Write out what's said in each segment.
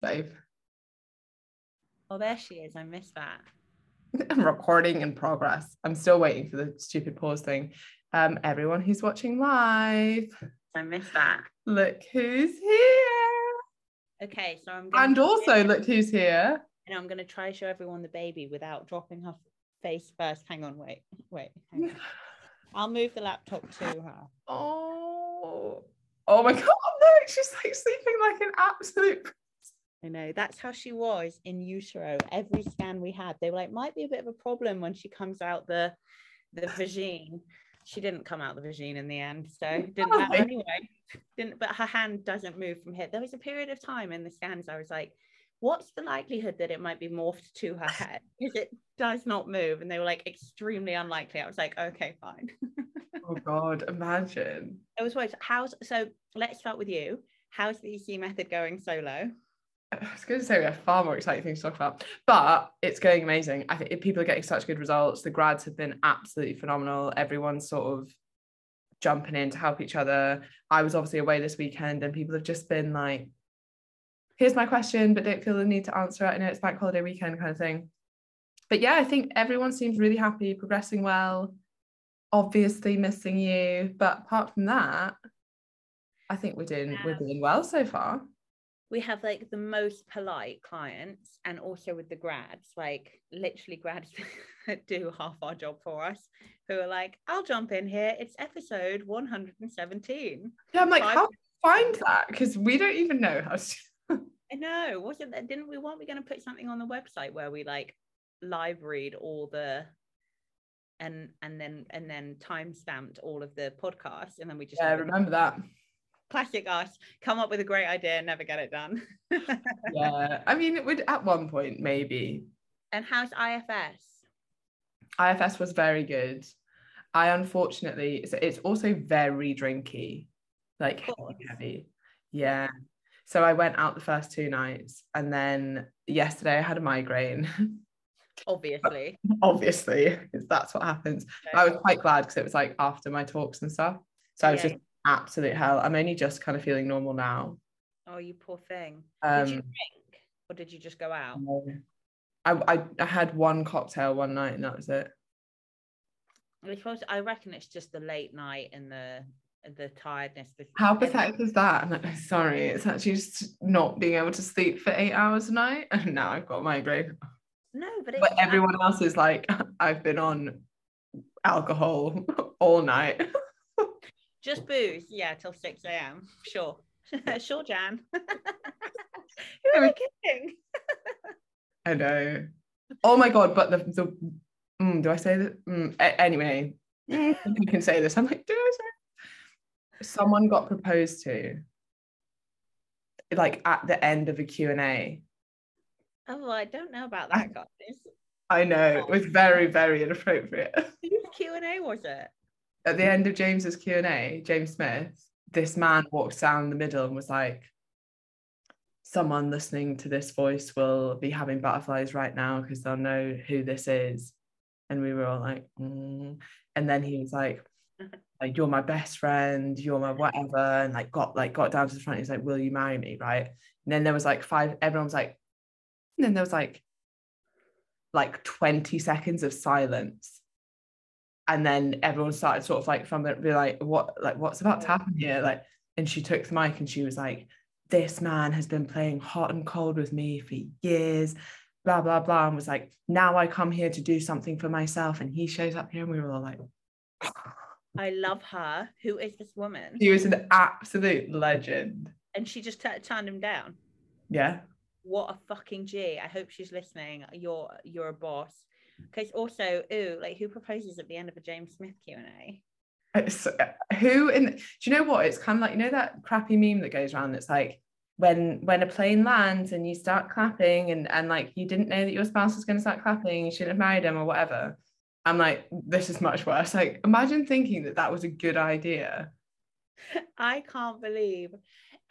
Live. Oh, there she is. I missed that. I'm recording in progress. I'm still waiting for the stupid pause thing. Everyone who's watching live. I missed that. Look who's here. Okay, so I'm going look who's here. And I'm going to try to show everyone the baby without dropping her face first. Hang on, wait. Hang on. I'll move the laptop to her. Oh my God, look, she's like sleeping like an absolute... I know, that's how she was in utero. Every scan we had, they were like, might be a bit of a problem when she comes out the vagine. She didn't come out the vagine in the end, so didn't matter anyway. But her hand doesn't move from here. There was a period of time in the scans I was like, what's the likelihood that it might be morphed to her head? Because it does not move. And they were like, extremely unlikely. I was like, okay, fine. Oh God, imagine. It was worse. So let's start with you. How's the EC Method going solo? I was going to say we have far more exciting things to talk about, but it's going amazing. I think people are getting such good results. The grads have been absolutely phenomenal. Everyone's sort of jumping in to help each other. I was obviously away this weekend and people have just been like, here's my question, but don't feel the need to answer it. I know it's bank holiday weekend kind of thing. But yeah, I think everyone seems really happy, progressing well, obviously missing you. But apart from that, I think we're doing well so far. We have like the most polite clients, and also with the grads, like literally grads that do half our job for us, who are like, I'll jump in here. It's episode 117. Yeah, I'm like, how did you find that? Because we don't even know how to. I know. Wasn't that? Weren't we going to put something on the website where we like live read all the and then time stamped all of the podcasts, and then we just remember that. Classic us, come up with a great idea and never get it done. Yeah, I mean, it would at one point maybe. And how's IFS? IFS was very good. I unfortunately, it's also very drinky, like heavy. Yeah. So I went out the first two nights, and then yesterday I had a migraine. Obviously. Obviously, because that's what happens. Okay. I was quite glad because it was like after my talks and stuff. So I was just absolute hell. I'm only just kind of feeling normal now. Oh, you poor thing. Did you drink or did you just go out? No. I had one cocktail one night and that was it. I reckon it's just the late night and the tiredness. How pathetic is that? I'm like, sorry, it's actually just not being able to sleep for 8 hours a night, and now I've got a migraine. No, but everyone else is like, I've been on alcohol all night. Just booze, yeah, till 6 a.m. Sure, sure, Jan. Who am I kidding? I know. Oh my God! But do I say that? Anyway, you can say this. I'm like, do I say? Someone got proposed to, like, at the end of a Q&A. Oh, well, I don't know about that, guys. I know, it was very, very inappropriate. Whose Q&A was it? At the end of James's Q&A, James Smith, this man walks down the middle and was like, someone listening to this voice will be having butterflies right now because they'll know who this is. And we were all like, And then he was like, you're my best friend, you're my whatever, and got down to the front. He's like, will you marry me, right? And then there was like everyone was like 20 seconds of silence. And then everyone started sort of like from there, be like, what's about to happen here? Like, and she took the mic and she was like, this man has been playing hot and cold with me for years, blah, blah, blah. And was like, now I come here to do something for myself. And he shows up here and we were all like, I love her. Who is this woman? She was an absolute legend. And she just turned him down. Yeah. What a fucking G. I hope she's listening. You're a boss. Because also, who proposes at the end of a James Smith Q&A? Do you know what? It's kind of like, you know, that crappy meme that goes around. It's like, when a plane lands and you start clapping and like, you didn't know that your spouse was going to start clapping, you shouldn't have married him or whatever. I'm like, this is much worse. Like, imagine thinking that that was a good idea. I can't believe.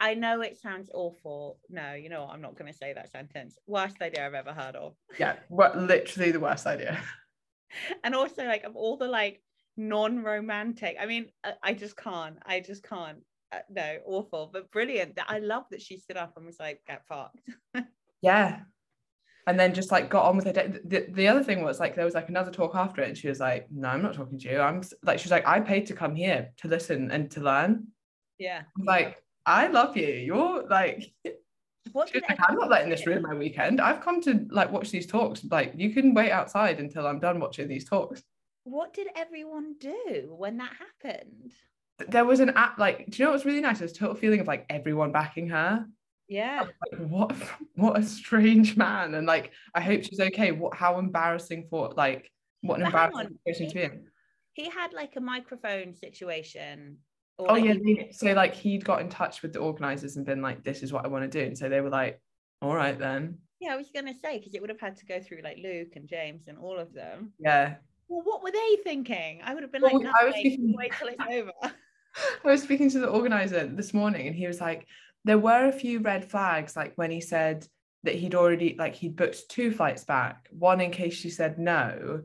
I know it sounds awful. No, you know what? I'm not going to say that sentence. Worst idea I've ever heard of. Yeah, literally the worst idea. And also, like, of all the like non-romantic, I mean, I just can't. No, awful, but brilliant. I love that she stood up and was like, get fucked. Yeah. And then just like got on with her day. The other thing was like, there was like another talk after it and she was like, no, I'm not talking to you. I'm like, she was like, I paid to come here to listen and to learn. Yeah. I'm like, I love you. You're like, I'm not letting this ruin my weekend. I've come to like watch these talks. Like, you can wait outside until I'm done watching these talks. What did everyone do when that happened? There was an app, like, do you know what's really nice? There's a total feeling of like everyone backing her. Yeah. Like, what a strange man. And like, I hope she's okay. How embarrassing for like, what an embarrassing situation to be in. He had like a microphone situation. Oh yeah. So like, he'd got in touch with the organisers and been like, this is what I want to do. And so they were like, all right then. Yeah, I was going to say, because it would have had to go through like Luke and James and all of them. Yeah. Well, what were they thinking? I would have been like, no, wait till it's over. I was speaking to the organizer this morning and he was like, there were a few red flags, like when he said that he'd already, like, he'd booked 2 flights back, one in case she said no.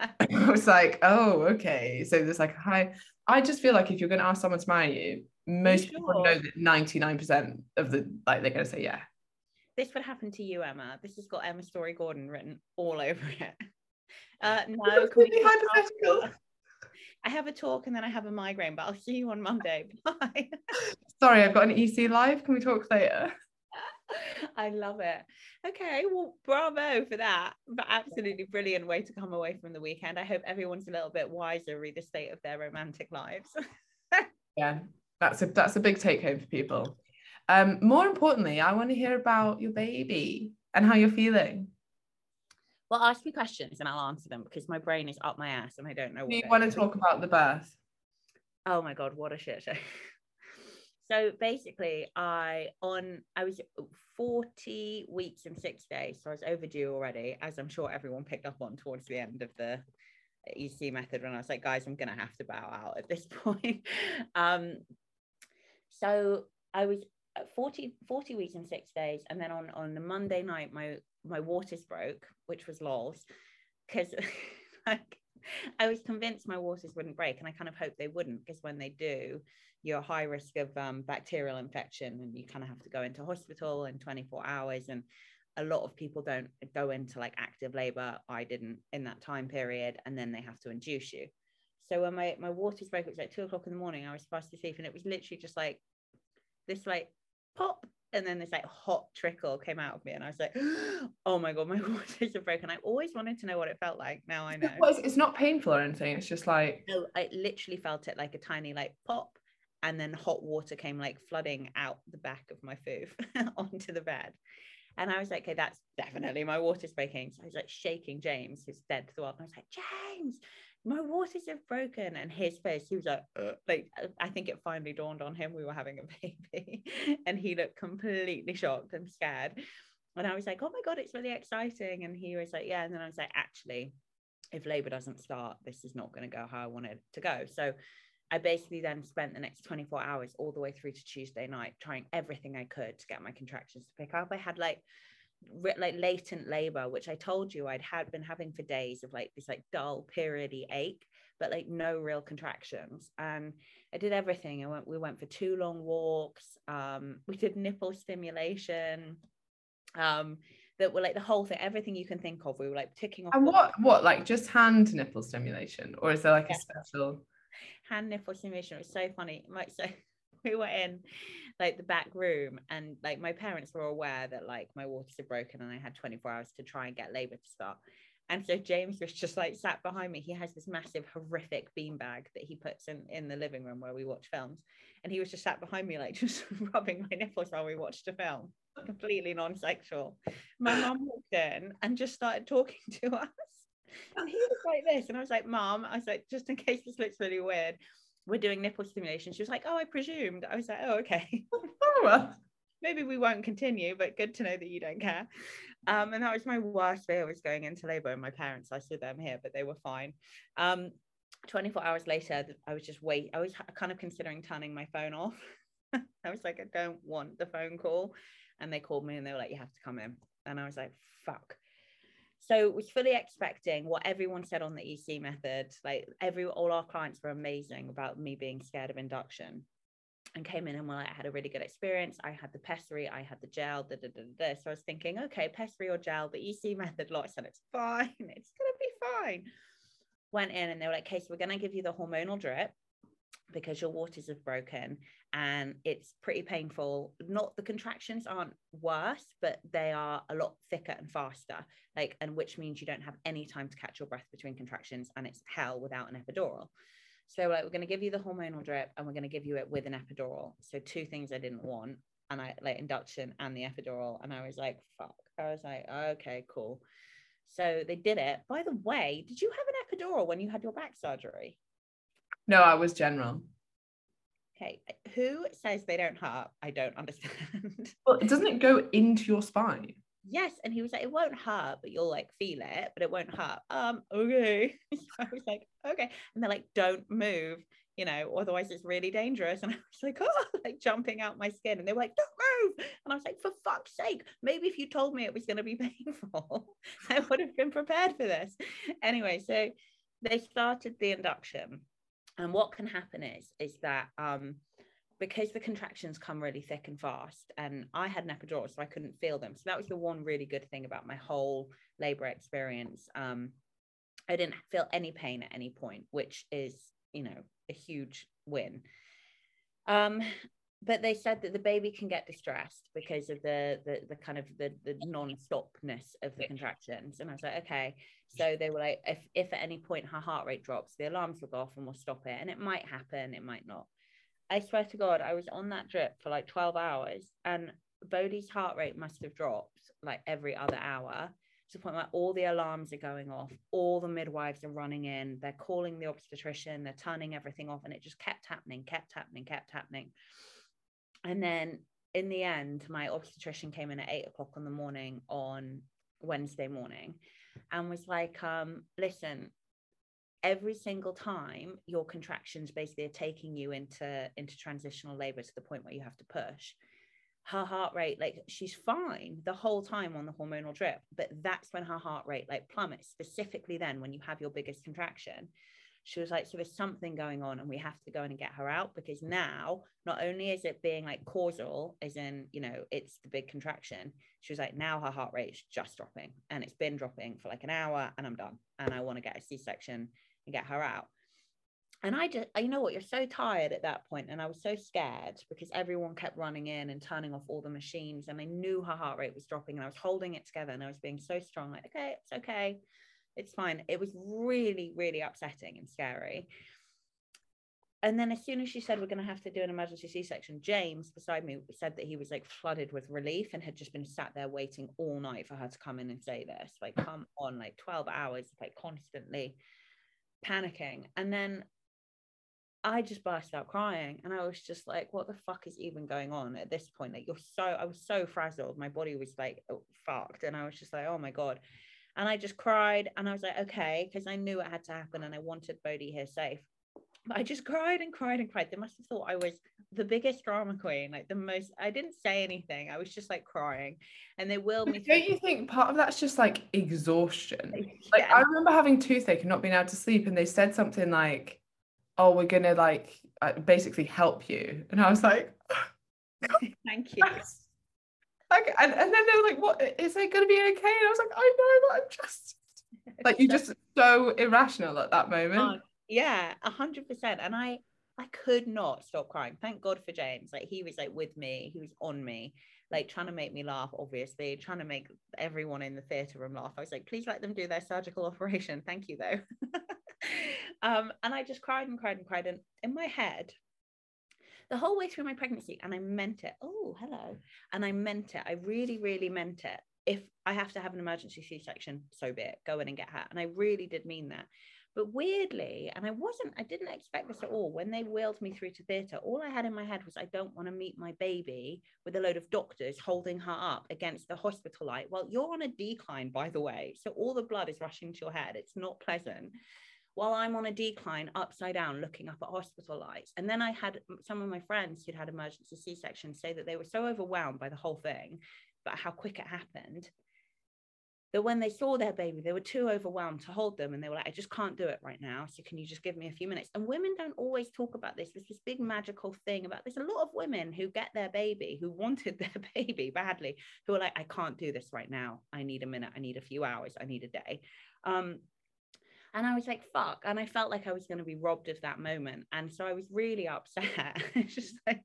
I was like, oh, okay. So there's like a high. I just feel like if you're going to ask someone to marry you, most people know that 99% of the, like, they're going to say yeah. This would happen to you, Emma. This has got Emma Story-Gordon written all over it. No, can we hypothetical. I have a talk and then I have a migraine, but I'll see you on Monday. Bye. Sorry, I've got an EC live. Can we talk later? I love it. Okay, well, bravo for that. But absolutely brilliant way to come away from the weekend. I hope everyone's a little bit wiser with the state of their romantic lives. Yeah, that's a big take home for people. More importantly, I want to hear about your baby and how you're feeling. Well, ask me questions and I'll answer them because my brain is up my ass and I don't know. Do you want to talk about the birth? Oh my God, what a shit show. So basically I was 40 weeks and 6 days. So I was overdue already, as I'm sure everyone picked up on towards the end of the EC method when I was like, guys, I'm going to have to bow out at this point. So I was 40 weeks and 6 days. And then on the Monday night, my waters broke, which was lols, because like I was convinced my waters wouldn't break, and I kind of hoped they wouldn't, because when they do, you're high risk of bacterial infection, and you kind of have to go into hospital in 24 hours. And a lot of people don't go into like active labor. I didn't in that time period, and then they have to induce you. So when my waters broke, it was like 2:00 in the morning. I was fast asleep, and it was literally just like this, like pop. And then this like hot trickle came out of me and I was like, oh my God, my waters are broken. I always wanted to know what it felt like. Now I know. It's not painful or anything. It's just like. No, I literally felt it like a tiny like pop. And then hot water came like flooding out the back of my foof onto the bed. And I was like, okay, that's definitely my waters breaking. So I was like shaking James, who's dead throughout. And I was like, James, my waters have broken. And his face, he was like, ugh. Like, I think it finally dawned on him we were having a baby. And he looked completely shocked and scared. And I was like, oh my God, it's really exciting. And he was like, yeah. And then I was like, actually, if labor doesn't start, this is not going to go how I want it to go. So I basically then spent the next 24 hours all the way through to Tuesday night trying everything I could to get my contractions to pick up. I had like latent labor, which I told you I'd had been having for days, of like this like dull periody ache, but like no real contractions. And I did everything. We went for 2 long walks. We did nipple stimulation. That were like the whole thing, everything you can think of. We were like ticking off. And what like just hand nipple stimulation, or is there like a special hand nipple stimulation? It was so funny. We were in like the back room and like my parents were aware that like my waters had broken and I had 24 hours to try and get labor to start. And so James was just like sat behind me. He has this massive horrific beanbag that he puts in the living room where we watch films. And he was just sat behind me, like just rubbing my nipples while we watched a film, completely non-sexual. My mum walked in and just started talking to us. And he was like this, and I was like, Mom, I was like, just in case this looks really weird, we're doing nipple stimulation. She was like, oh, I presumed. I was like, oh, okay. Maybe we won't continue, but good to know that you don't care. And that was my worst fear, was going into labor, and my parents, I saw them here, but they were fine. 24 hours later, I was just I was kind of considering turning my phone off. I was like, I don't want the phone call. And they called me and they were like, you have to come in. And I was like, fuck. So was fully expecting what everyone said on the EC method. Like all our clients were amazing about me being scared of induction, and came in and were like, I had a really good experience. I had the pessary, I had the gel, So I was thinking, okay, pessary or gel, the EC method, lot said it's fine. It's gonna be fine. Went in and they were like, okay, so we're gonna give you the hormonal drip because your waters have broken, and it's pretty painful. Not the contractions aren't worse, but they are a lot thicker and faster, like, and which means you don't have any time to catch your breath between contractions, and it's hell without an epidural. So like, we're going to give you the hormonal drip and we're going to give you it with an epidural. So two things I didn't want, and I like induction and the epidural. And I was like, fuck. I was like, okay, cool. So they did it. By the way, did you have an epidural when you had your back surgery? No, I was general. Okay. Who says they don't hurt? I don't understand. Well, doesn't it go into your spine? Yes. And he was like, it won't hurt, but you'll like feel it, but it won't hurt. Okay. So I was like, okay. And they're like, don't move, you know, otherwise it's really dangerous. And I was like, oh, like jumping out my skin. And they were like, don't move. And I was like, for fuck's sake, maybe if you told me it was going to be painful, I would have been prepared for this. Anyway, so they started the induction. And what can happen is that because the contractions come really thick and fast, and I had an epidural, so I couldn't feel them. So that was the one really good thing about my whole labor experience. I didn't feel any pain at any point, which is, you know, a huge win. But they said that the baby can get distressed because of the kind of the non-stopness of the contractions. And I was like, okay. So they were like, if at any point her heart rate drops, the alarms will go off and we'll stop it. And it might happen, it might not. I swear to God, I was on that drip for like 12 hours, and Bodhi's heart rate must have dropped like every other hour, to the point where all the alarms are going off, all the midwives are running in, they're calling the obstetrician, they're turning everything off, and it just kept happening, kept happening, kept happening. And then in the end, my obstetrician came in at 8 o'clock in the morning on Wednesday morning and was like, listen, every single time your contractions basically are taking you into transitional labor to the point where you have to push. Her heart rate, like, she's fine the whole time on the hormonal drip, but that's when her heart rate like plummets, specifically then when you have your biggest contraction. She was like, so there's something going on and we have to go in and get her out, because now not only is it being like causal, as in, you know, it's the big contraction. She was like, now her heart rate is just dropping, and it's been dropping for like an hour, and I'm done. And I want to get a C-section and get her out. And I just, you know what, you're so tired at that point. And I was so scared because everyone kept running in and turning off all the machines, and I knew her heart rate was dropping, and I was holding it together, and I was being so strong, like, okay, it's okay, it's fine. It was really, really upsetting and scary. And then as soon as she said, we're going to have to do an emergency C-section, James beside me said that he was like flooded with relief and had just been sat there waiting all night for her to come in and say this, like, come on, like 12 hours, like constantly panicking. And then I just burst out crying, and I was just like, what the fuck is even going on at this point? Like, I was so frazzled. My body was like fucked. And I was just like, oh my God. And I just cried, and I was like, okay, because I knew it had to happen and I wanted Bodhi here safe. But I just cried and cried and cried. They must have thought I was the biggest drama queen, like the most. I didn't say anything. I was just like crying, and they willed me. Don't you think part of that's just like exhaustion? Like, yeah. I remember having toothache and not being able to sleep, and they said something like, oh, we're going to like basically help you. And I was like, thank you. Okay. And then they were like, what, is it going to be okay? And I was like, I know, but I'm just like, you're just so irrational at that moment. Yeah, 100%. And I could not stop crying. Thank God for James. Like, he was like with me, he was on me, like trying to make me laugh, obviously, trying to make everyone in the theatre room laugh. I was like, please let them do their surgical operation. Thank you though. And I just cried and cried and cried. And in my head, the whole way through my pregnancy, and I meant it. Oh, hello. And I meant it. I really, really meant it. if I have to have an emergency C-section, so be it, go in and get her. And I really did mean that. But weirdly, and I didn't expect this at all, when they wheeled me through to theatre, all I had in my head was, I don't want to meet my baby with a load of doctors holding her up against the hospital light. Well, you're on a decline, by the way, so all the blood is rushing to your head. It's not pleasant. While I'm on a decline, upside down, looking up at hospital lights. And then I had some of my friends who'd had emergency C-sections say that they were so overwhelmed by the whole thing, but how quick it happened, that when they saw their baby, they were too overwhelmed to hold them. And they were like, I just can't do it right now. So can you just give me a few minutes? And women don't always talk about this. There's this big magical thing about this. A lot of women who get their baby, who wanted their baby badly, who are like, I can't do this right now. I need a minute. I need a few hours. I need a day. And I was like, fuck. And I felt like I was going to be robbed of that moment. And so I was really upset. Just like,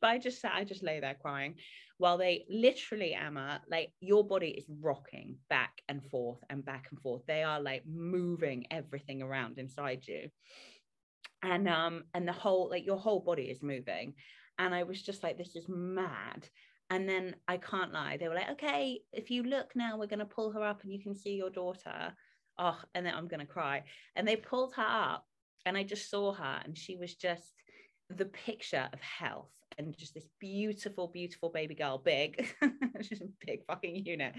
but I just lay there crying while they literally, Emma, like your body is rocking back and forth and back and forth. They are like moving everything around inside you. And the whole, like your whole body is moving. And I was just like, this is mad. And then I can't lie. They were like, okay, if you look now, we're going to pull her up and you can see your daughter. Oh, and then I'm going to cry. And they pulled her up and I just saw her and she was just the picture of health and just this beautiful, beautiful baby girl, big, she's a big fucking unit.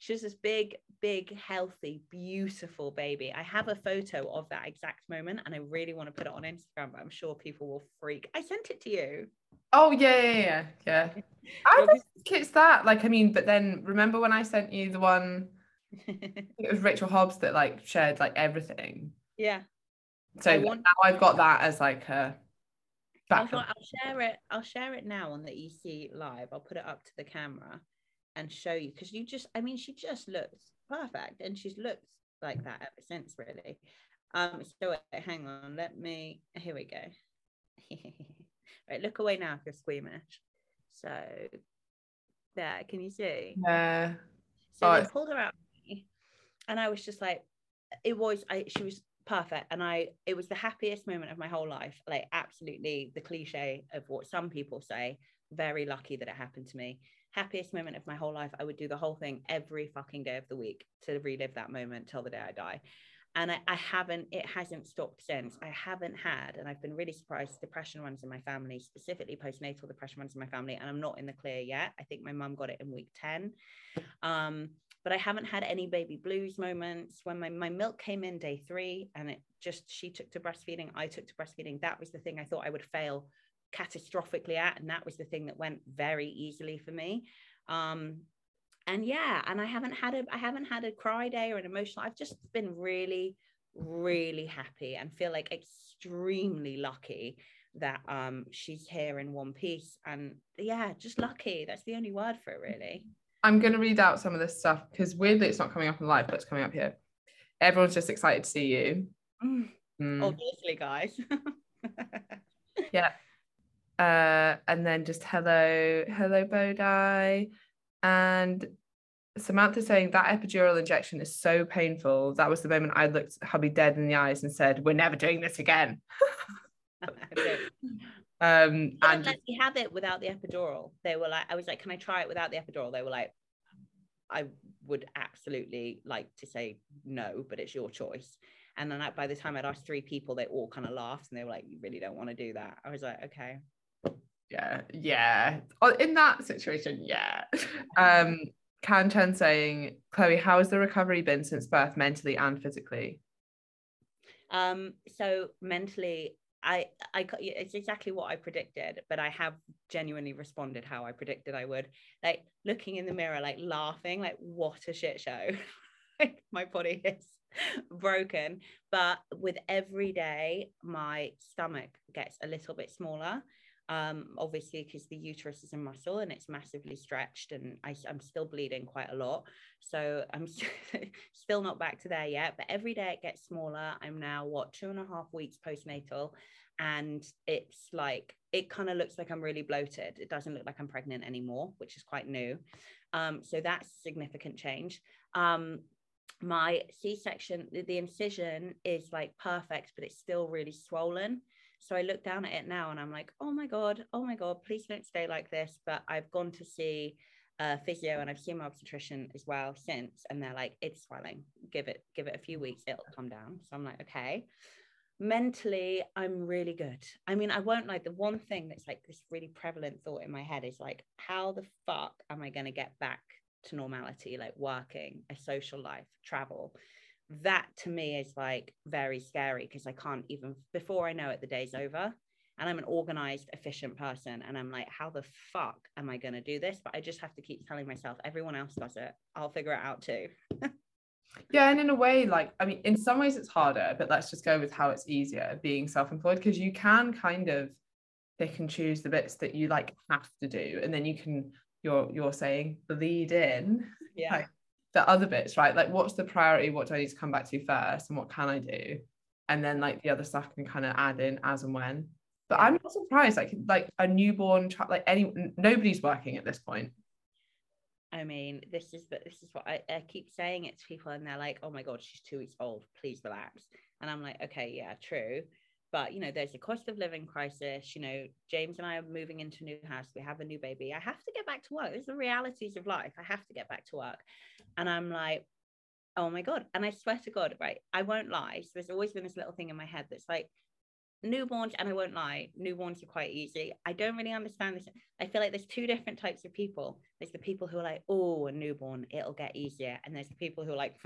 She's this big, big, healthy, beautiful baby. I have a photo of that exact moment and I really want to put it on Instagram, but I'm sure people will freak. I sent it to you. Oh, yeah. I don't think it's that. Like, I mean, but then remember when I sent you the one... it was Rachel Hobbs that like shared like everything. Yeah. So now I've got that as like a background. I'll share it now on the EC Live. I'll put it up to the camera and show you, because you just, I mean, she just looks perfect and she's looked like that ever since, really. So hang on, here we go. Right, look away now if you're squeamish. So there, can you see? Yeah. So I pulled her out. And I was just like, she was perfect. And it was the happiest moment of my whole life. Like absolutely the cliche of what some people say, very lucky that it happened to me. Happiest moment of my whole life. I would do the whole thing every fucking day of the week to relive that moment till the day I die. And it hasn't stopped since. I haven't had, and I've been really surprised, depression runs in my family, specifically postnatal depression runs in my family. And I'm not in the clear yet. I think my mum got it in week 10. But I haven't had any baby blues moments. When my milk came in day 3 and she took to breastfeeding, I took to breastfeeding. That was the thing I thought I would fail catastrophically at. And that was the thing that went very easily for me. And I haven't had a cry day or an emotional. I've just been really, really happy and feel like extremely lucky that she's here in one piece. And yeah, just lucky. That's the only word for it, really. I'm going to read out some of this stuff because weirdly it's not coming up in live, but it's coming up here. Everyone's just excited to see you. Obviously, guys. Yeah. And then just hello, Bodhi. And Samantha saying that epidural injection is so painful. That was the moment I looked hubby dead in the eyes and said, we're never doing this again. And let me have it without the epidural. They were like, I was like, can I try it without the epidural? They were like, I would absolutely like to say no, but it's your choice. And then by the time I'd asked 3 people, they all kind of laughed and they were like, you really don't want to do that. I was like, okay. Yeah. In that situation, yeah. Kan Chen saying, Chloe, how has the recovery been since birth, mentally and physically? So mentally, I it's exactly what I predicted, but I have genuinely responded how I predicted I would, like looking in the mirror, like laughing, like what a shit show. Like, my body is broken, but with every day my stomach gets a little bit smaller, obviously because the uterus is a muscle and it's massively stretched, and I'm still bleeding quite a lot, so I'm still not back to there yet, but every day it gets smaller. I'm now 2.5 weeks postnatal, and it's like it kind of looks like I'm really bloated. It doesn't look like I'm pregnant anymore, which is quite new, so that's a significant change. My C-section, the incision is like perfect, but it's still really swollen. So I look down at it now and I'm like, oh my God, please don't stay like this. But I've gone to see physio and I've seen my obstetrician as well since, and they're like, it's swelling, give it a few weeks, it'll come down. So I'm like, okay. Mentally, I'm really good. I mean, I won't like, the one thing that's like this really prevalent thought in my head is like, how the fuck am I going to get back to normality, like working, a social life, travel? That to me is like very scary, because I can't even, before I know it, the day's over. And I'm an organized, efficient person, and I'm like, how the fuck am I going to do this? But I just have to keep telling myself, everyone else does it, I'll figure it out too. Yeah, and in a way, like, I mean, in some ways it's harder, but let's just go with how it's easier being self-employed, because you can kind of pick and choose the bits that you like have to do, and then you can, you're saying, bleed in, yeah, like, the other bits, right? Like, what's the priority? What do I need to come back to first, and what can I do? And then like the other stuff can kind of add in as and when. But I'm not surprised, like a newborn child, like nobody's working at this point. I mean, this is what I keep saying it to people, and they're like, oh my God, she's 2 weeks old, please relax. And I'm like, okay, yeah, true. But, you know, there's a cost of living crisis. You know, James and I are moving into a new house. We have a new baby. I have to get back to work. It's the realities of life. I have to get back to work. And I'm like, oh my God. And I swear to God, right, I won't lie. So there's always been this little thing in my head that's like, newborns, and I won't lie, newborns are quite easy. I don't really understand this. I feel like there's two different types of people. There's the people who are like, oh, a newborn, it'll get easier. And there's the people who are like,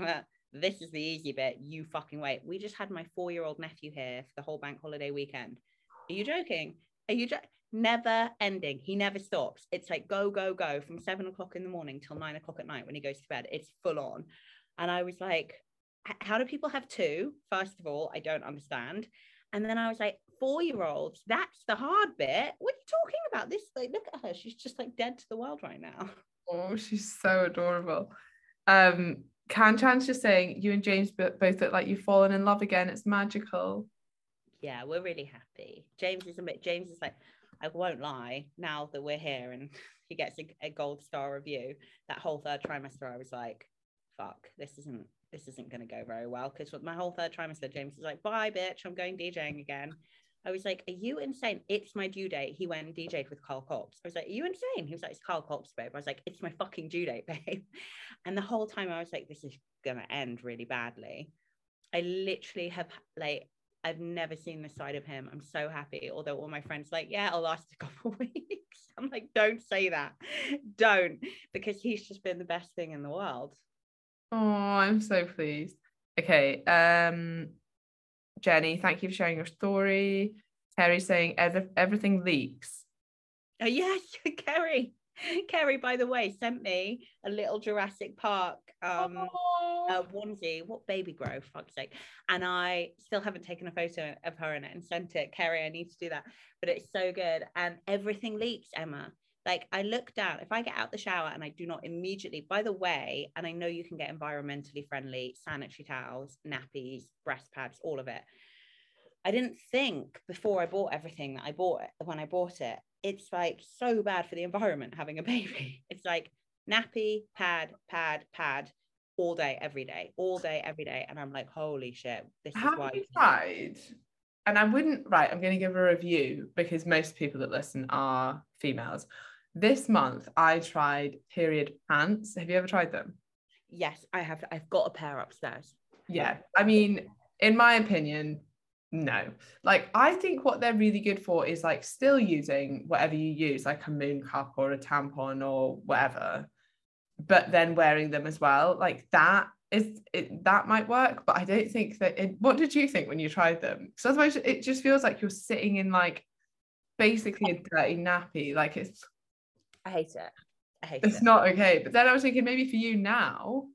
this is the easy bit, you fucking wait. We just had my 4-year-old nephew here for the whole bank holiday weekend. Are you joking? Are you never ending? He never stops. It's like go, go, go from 7 o'clock in the morning till 9 o'clock at night when he goes to bed. It's full on. And I was like, how do people have two? First of all, I don't understand. And then I was like, 4-year-olds, that's the hard bit. What are you talking about? This, like, look at her. She's just like dead to the world right now. Oh, she's so adorable. Kanchan's just saying, you and James both look like you've fallen in love again. It's magical. Yeah, we're really happy. James is like, I won't lie, now that we're here and he gets a gold star review, that whole third trimester, I was like, fuck, this isn't going to go very well, because my whole third trimester, James was like, bye bitch, I'm going DJing again. I was like, are you insane? It's my due date. He went and DJ'd with Carl Cox. I was like, are you insane? He was like, it's Carl Cox, babe. I was like, it's my fucking due date, babe. And the whole time I was like, this is going to end really badly. I literally have, like, I've never seen this side of him. I'm so happy. Although all my friends like, yeah, I'll last a couple of weeks. I'm like, don't say that. Don't. Because he's just been the best thing in the world. Oh, I'm so pleased. Okay, Jenny, thank you for sharing your story. Kerry's saying everything leaks. Oh yes, Kerry. Kerry, by the way, sent me a little Jurassic Park onesie. What baby grow, fuck's sake. And I still haven't taken a photo of her in it and sent it. Kerry, I need to do that. But it's so good. And everything leaks, Emma. Like, I look down, if I get out the shower and I do not immediately, by the way, and I know you can get environmentally friendly sanitary towels, nappies, breast pads, all of it. I didn't think before I bought everything that I bought when I bought it. It's like so bad for the environment having a baby. It's like nappy, pad, pad, pad, all day, every day, all day, every day. And I'm like, holy shit. This is why you tried. And I wouldn't, right, I'm going to give a review because most people that listen are females. This month, I tried period pants. Have you ever tried them? Yes, I have. I've got a pair upstairs. Yeah. I mean, in my opinion, no. Like, I think what they're really good for is, like, still using whatever you use, like a moon cup or a tampon or whatever, but then wearing them as well. Like, that is, it, that might work, but I don't think that it, what did you think when you tried them? Because otherwise, it just feels like you're sitting in, like, basically a dirty nappy. Like, it's... I hate it. It's not okay. But then I was thinking, maybe for you now,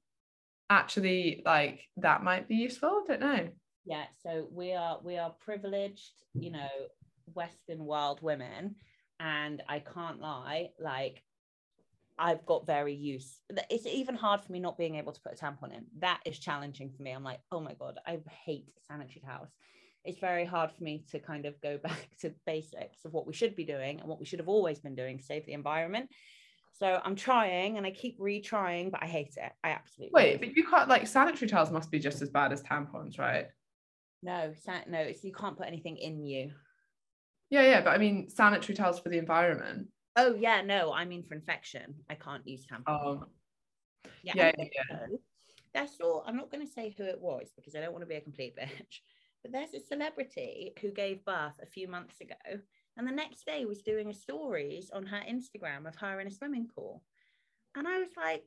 actually, like, that might be useful. I don't know. Yeah. So we are privileged, you know, Western world women, and I can't lie. Like, I've got very used. It's even hard for me not being able to put a tampon in. That is challenging for me. I'm like, oh my God, I hate sanitary towels. It's very hard for me to kind of go back to the basics of what we should be doing and what we should have always been doing to save the environment. So I'm trying and I keep retrying, but I hate it. I absolutely hate it. But you can't, like, sanitary towels must be just as bad as tampons, right? No, it's, you can't put anything in you. Yeah, but I mean, sanitary towels for the environment. Oh yeah, no, I mean for infection. I can't use tampon. Oh. Yeah. That's all. I'm not going to say who it was because I don't want to be a complete bitch. But there's a celebrity who gave birth a few months ago, and the next day was doing a stories on her Instagram of her in a swimming pool. And I was like,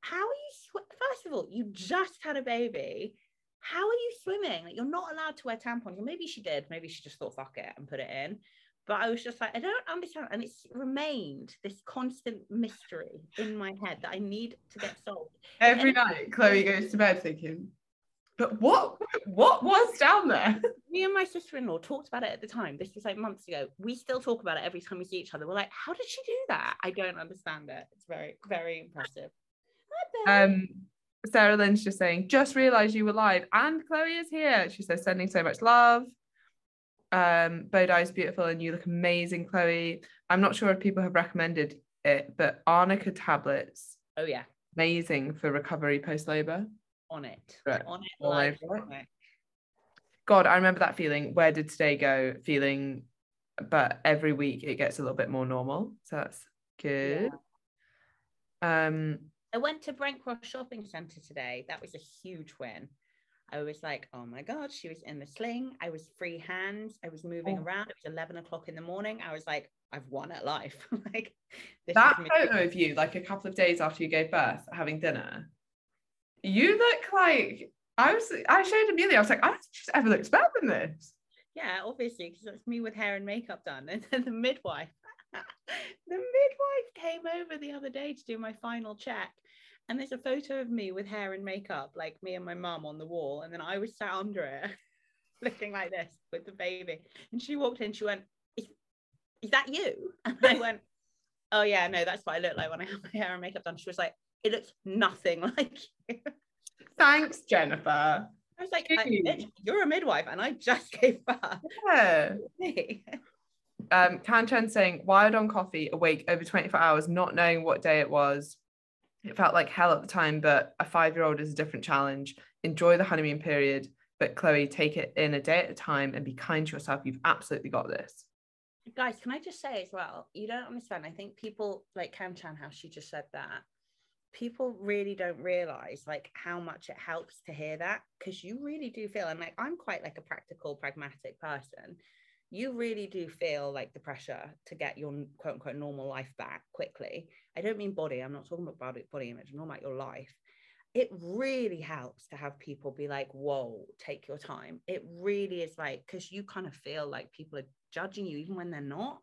how are you, first of all, you just had a baby. How are you swimming? Like, you're not allowed to wear tampons. Well, maybe she did. Maybe she just thought, fuck it, and put it in. But I was just like, I don't understand. And it's remained this constant mystery in my head that I need to get solved. Every night, Chloe goes to bed thinking, but what was down there? Me and my sister-in-law talked about it at the time. This was like months ago. We still talk about it every time we see each other. We're like, how did she do that? I don't understand it. It's very, very impressive. Sarah Lynn's just saying, just realised you were live and Chloe is here. She says, sending so much love. Bodhi is beautiful and you look amazing, Chloe. I'm not sure if people have recommended it, but Arnica tablets. Oh yeah. Amazing for recovery post-labour. On it. Right. On it. Live. On it. God, I remember that feeling. Where did today go? Feeling, but every week it gets a little bit more normal. So that's good. Yeah. I went to Brent Cross Shopping Centre today. That was a huge win. I was like, oh my God, she was in the sling. I was free hands. I was moving around. It was 11 o'clock in the morning. I was like, I've won at life. Like that photo of you, like a couple of days after you gave birth, having dinner. You look like, I showed Amelia, I was like, I don't think she's ever looked better than this. Yeah, obviously, because that's me with hair and makeup done. And then the midwife. The midwife came over the other day to do my final check, and there's a photo of me with hair and makeup, like me and my mum on the wall, and then I was sat under it looking like this with the baby, and she walked in, she went, is that you? And I went, oh yeah, no, that's what I look like when I have my hair and makeup done. She was like, it looks nothing like you. Thanks, Jennifer. I was like, you're a midwife and I just gave birth. Yeah. Kanchan saying, wired on coffee, awake over 24 hours, not knowing what day it was. It felt like hell at the time, but a 5-year-old is a different challenge. Enjoy the honeymoon period, but Chloe, take it in a day at a time and be kind to yourself. You've absolutely got this. Guys, can I just say as well, you don't understand. I think people like Kanchan, how she just said that, people really don't realize like how much it helps to hear that, because you really do feel, and like I'm quite like a practical, pragmatic person. You really do feel like the pressure to get your quote unquote normal life back quickly. I don't mean body. I'm not talking about body image. I'm talking about your life. It really helps to have people be like, whoa, take your time. It really is like, because you kind of feel like people are judging you even when they're not.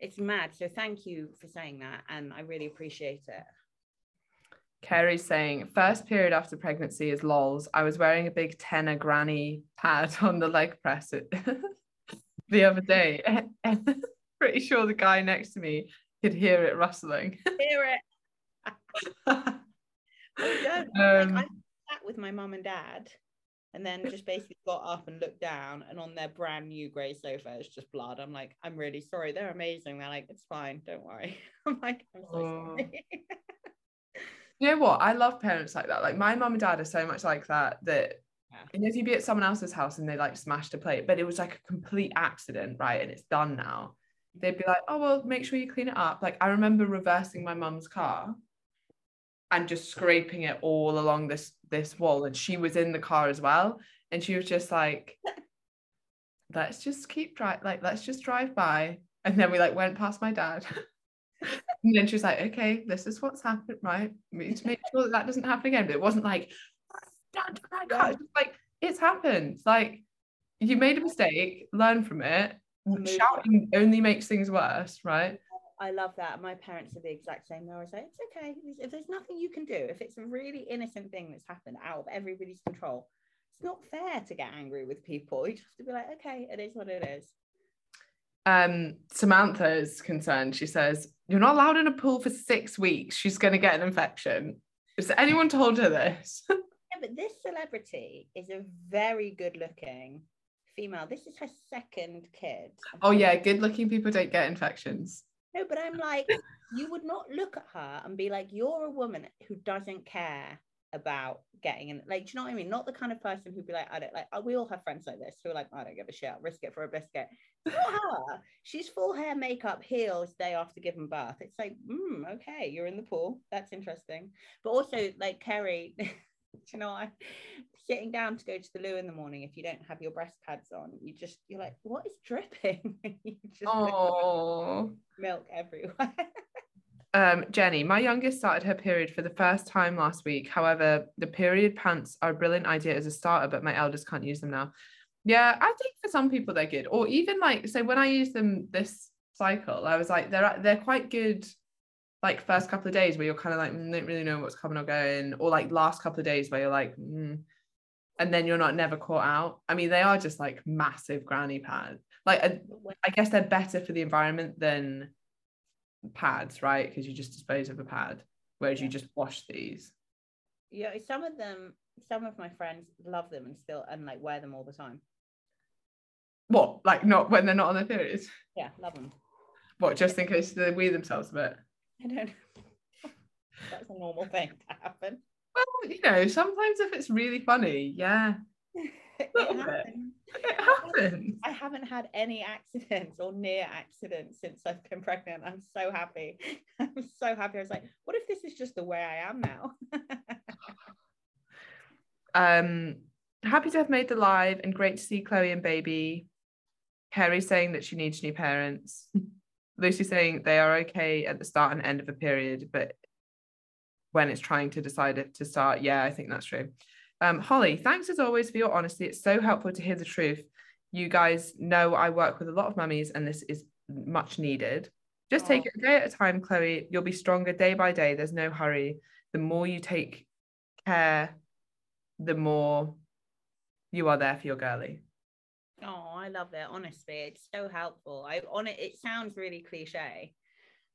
It's mad. So thank you for saying that. And I really appreciate it. Kerry's saying, first period after pregnancy is lols. I was wearing a big tenner granny pad on the leg press. The other day, and pretty sure the guy next to me could hear it rustling. Hear it. I sat with my mum and dad, and then just basically got up and looked down, and on their brand new grey sofa is just blood. I'm like, I'm really sorry. They're amazing. They're like, it's fine. Don't worry. I'm like, I'm so sorry. You know what? I love parents like that. Like my mum and dad are so much like that. And if you be at someone else's house and they like smashed a plate, but it was like a complete accident, right? And it's done now. They'd be like, oh, well, make sure you clean it up. Like I remember reversing my mum's car and just scraping it all along this wall. And she was in the car as well. And she was just like, let's just let's just drive by. And then we like went past my dad. And then she was like, okay, this is what's happened, right? We need to make sure that doesn't happen again. But it wasn't like, it's happened. Like you made a mistake, learn from it. Shouting only makes things worse, right? I love that. My parents are the exact same. They always say, it's okay. If there's nothing you can do, if it's a really innocent thing that's happened out of everybody's control, it's not fair to get angry with people. You just have to be like, okay, it is what it is. Samantha is concerned. She says, you're not allowed in a pool for 6 weeks. She's going to get an infection. Has anyone told her this? But this celebrity is a very good looking female. This is her second kid. Oh yeah, good looking people don't get infections. No, but I'm like, you would not look at her and be like, you're a woman who doesn't care about getting in, like, do you know what I mean? Not the kind of person who'd be like, I don't like, we all have friends like this who are like, I don't give a shit, I'll risk it for a biscuit. Not her. She's full hair, makeup, heels day after giving birth. It's like, okay, you're in the pool, that's interesting. But also, like, Kerry, you know, I'm sitting down to go to the loo in the morning, if you don't have your breast pads on, you're like, what is dripping? You just milk everywhere. Jenny, my youngest started her period for the first time last week. However, the period pants are a brilliant idea as a starter, but my elders can't use them now. Yeah, I think for some people they're good. Or even like, so when I used them this cycle, I was like, they're quite good. Like first couple of days where you're kind of like don't really know what's coming or going, or like last couple of days where you're like and then you're never caught out. I mean, they are just like massive granny pads. Like I guess they're better for the environment than pads, right? Because you just dispose of a pad, whereas you just wash these. Yeah, some of my friends love them and like wear them all the time. What, like not when they're not on their periods? Yeah, love them. What, just in case they wear themselves a bit? I don't know. That's a normal thing to happen. Well, you know, sometimes if it's really funny, yeah. It happens. I haven't had any accidents or near accidents since I've been pregnant. I'm so happy. I was like, what if this is just the way I am now? Happy to have made the live and great to see Chloe and baby. Kerry saying that she needs new parents. Lucy saying they are okay at the start and end of a period, but when it's trying to decide it to start, yeah, I think that's true. Holly, thanks as always for your honesty. It's so helpful to hear the truth. You guys know I work with a lot of mummies and this is much needed. Just take it a day at a time, Chloe. You'll be stronger day by day. There's no hurry. The more you take care, the more you are there for your girlie. Oh, I love it. Honestly, it's so helpful. It sounds really cliche,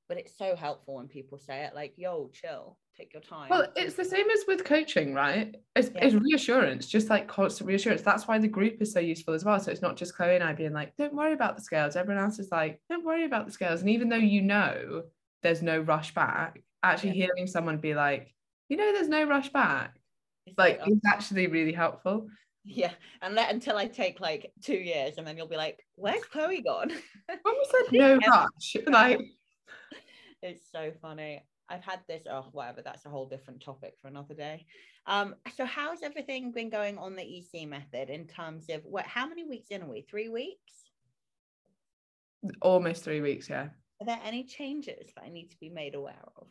but it's so helpful when people say it, like, yo, chill, take your time. Well, it's the same as with coaching, right? It's reassurance, just like constant reassurance. That's why the group is so useful as well. So it's not just Chloe and I being like, don't worry about the scales. Everyone else is like, don't worry about the scales. And even though you know there's no rush back, actually hearing someone be like, you know, there's no rush back, it's actually really helpful. Yeah, and that until I take like 2 years, and then you'll be like, "Where's Chloe gone?" Mum said no rush. Like, it's so funny. I've had this. Oh, whatever. That's a whole different topic for another day. So how's everything been going on the EC method in terms of what? How many weeks in are we? 3 weeks? Almost 3 weeks. Yeah. Are there any changes that I need to be made aware of?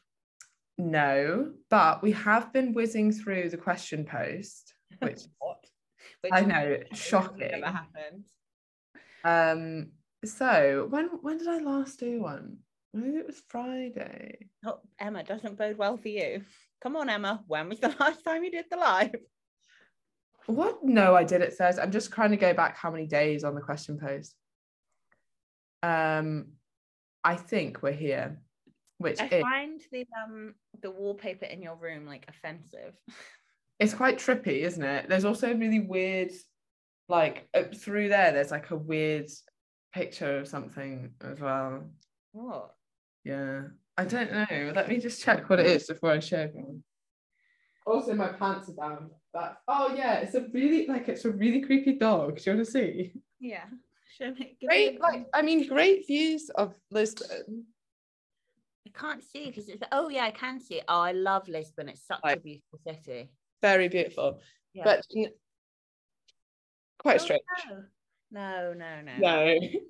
No, but we have been whizzing through the question post, which Which I know, shocking. Never happened. So when did I last do one? Maybe it was Friday. Oh, Emma, doesn't bode well for you. Come on, Emma. When was the last time you did the live? What? No, I did it Thursday. I'm just trying to go back how many days on the question post. I think we're here. I find the wallpaper in your room like offensive. It's quite trippy, isn't it? There's also really weird, like up through there, there's like a weird picture of something as well. What? Yeah, I don't know. Let me just check what it is before I share one. Also, my pants are down. But oh yeah, it's a really creepy dog. Do you want to see? Yeah, show me. Great views of Lisbon. I can't see because it's. Oh yeah, I can see. Oh, I love Lisbon. It's such a beautiful city. Very beautiful, yeah. But quite strange. No.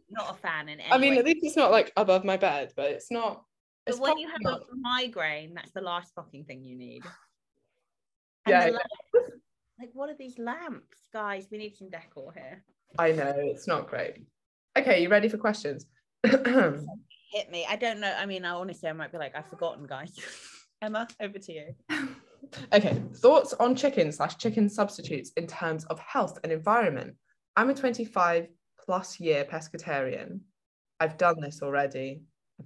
Not a fan in any way. At least it's not like above my bed, but it's not. But when you have a migraine, that's the last fucking thing you need. And lamps, like, what are these lamps, guys? We need some decor here. I know, it's not great. Okay, you ready for questions? Hit me. I don't know. I mean, honestly, I might be like, I've forgotten, guys. Emma, over to you. Okay, thoughts on chicken/chicken substitutes in terms of health and environment. I'm a 25+ year pescatarian. I've done this already.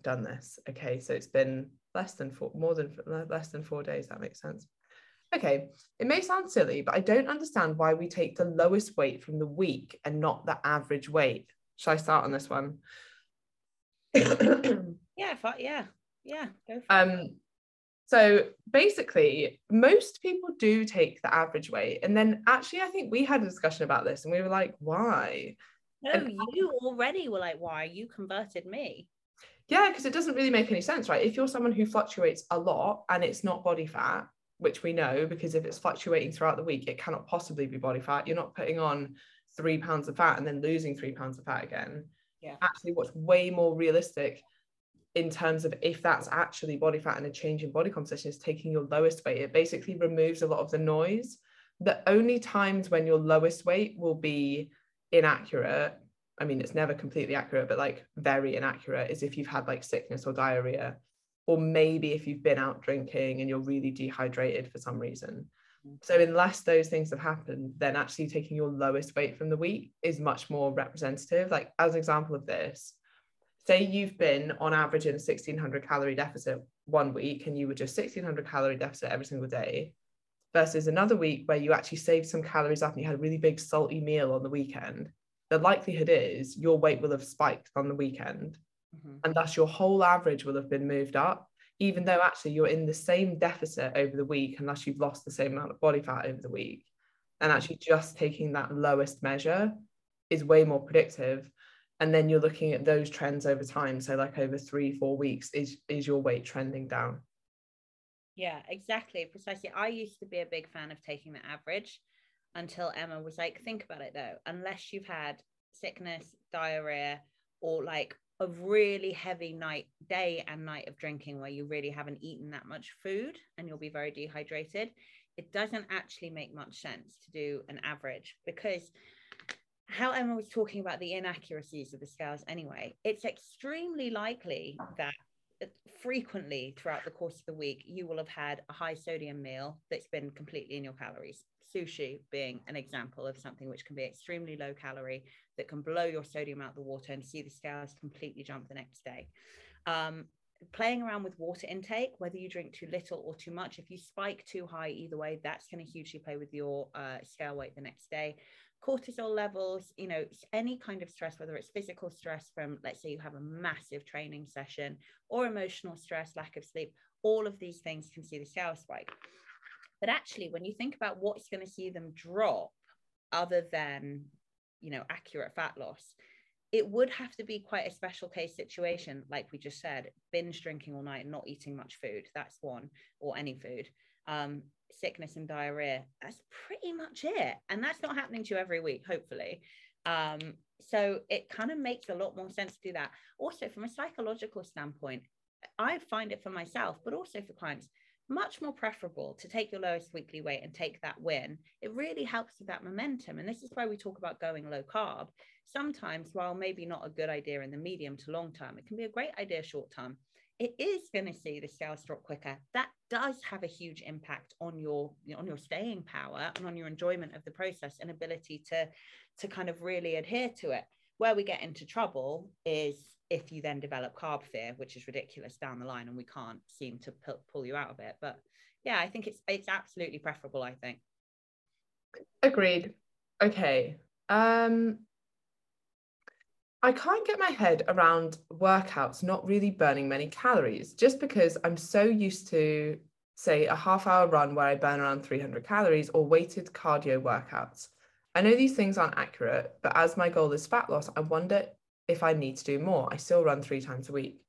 Okay, so it's been less than 4 days. That makes sense. Okay, it may sound silly, but I don't understand why we take the lowest weight from the week and not the average weight. Should I start on this one? Yeah, go for it. So basically, most people do take the average weight. And then actually, I think we had a discussion about this and we were like, why? No, and you already were like, why? You converted me. Yeah, because it doesn't really make any sense, right? If you're someone who fluctuates a lot and it's not body fat, which we know, because if it's fluctuating throughout the week, it cannot possibly be body fat. You're not putting on 3 pounds of fat and then losing 3 pounds of fat again. Yeah. Actually, what's way more realistic in terms of if that's actually body fat and a change in body composition is taking your lowest weight. It basically removes a lot of the noise. The only times when your lowest weight will be inaccurate, I mean, it's never completely accurate, but like very inaccurate, is if you've had like sickness or diarrhea, or maybe if you've been out drinking and you're really dehydrated for some reason. So unless those things have happened, then actually taking your lowest weight from the week is much more representative. Like as an example of this, say you've been on average in a 1600 calorie deficit one week and you were just 1600 calorie deficit every single day, versus another week where you actually saved some calories up and you had a really big salty meal on the weekend. The likelihood is your weight will have spiked on the weekend, and thus your whole average will have been moved up, even though actually you're in the same deficit over the week, unless you've lost the same amount of body fat over the week. And actually just taking that lowest measure is way more predictive. And then you're looking at those trends over time. So like over 3-4 weeks, is your weight trending down? Yeah, exactly. Precisely. I used to be a big fan of taking the average until Emma was like, think about it though, unless you've had sickness, diarrhea, or like a really heavy day and night of drinking where you really haven't eaten that much food and you'll be very dehydrated, it doesn't actually make much sense to do an average, because how Emma was talking about the inaccuracies of the scales anyway, it's extremely likely that frequently throughout the course of the week, you will have had a high sodium meal that's been completely in your calories. Sushi being an example of something which can be extremely low calorie, that can blow your sodium out the water and see the scales completely jump the next day. Playing around with water intake, whether you drink too little or too much, if you spike too high, either way, that's going to hugely play with your scale weight the next day. Cortisol levels, you know, any kind of stress, whether it's physical stress from, let's say you have a massive training session, or emotional stress, lack of sleep, all of these things can see the scale spike. But actually, when you think about what's going to see them drop, other than, you know, accurate fat loss, it would have to be quite a special case situation, like we just said, binge drinking all night and not eating much food. That's one, or any food. Sickness and diarrhea, that's pretty much it, and that's not happening to you every week, hopefully. So it kind of makes a lot more sense to do that. Also, from a psychological standpoint, I find it for myself, but also for clients, much more preferable to take your lowest weekly weight and take that win. It really helps with that momentum, and this is why we talk about going low carb. Sometimes, while maybe not a good idea in the medium to long term, it can be a great idea short term. It is going to see the scales drop quicker. That does have a huge impact on your staying power and on your enjoyment of the process and ability to kind of really adhere to it. Where we get into trouble is if you then develop carb fear, which is ridiculous down the line, and we can't seem to pull you out of it. But yeah, I think it's absolutely preferable, I think. Agreed. Okay. I can't get my head around workouts not really burning many calories, just because I'm so used to, say, a half-hour run where I burn around 300 calories or weighted cardio workouts. I know these things aren't accurate, but as my goal is fat loss, I wonder if I need to do more. I still run 3 times a week.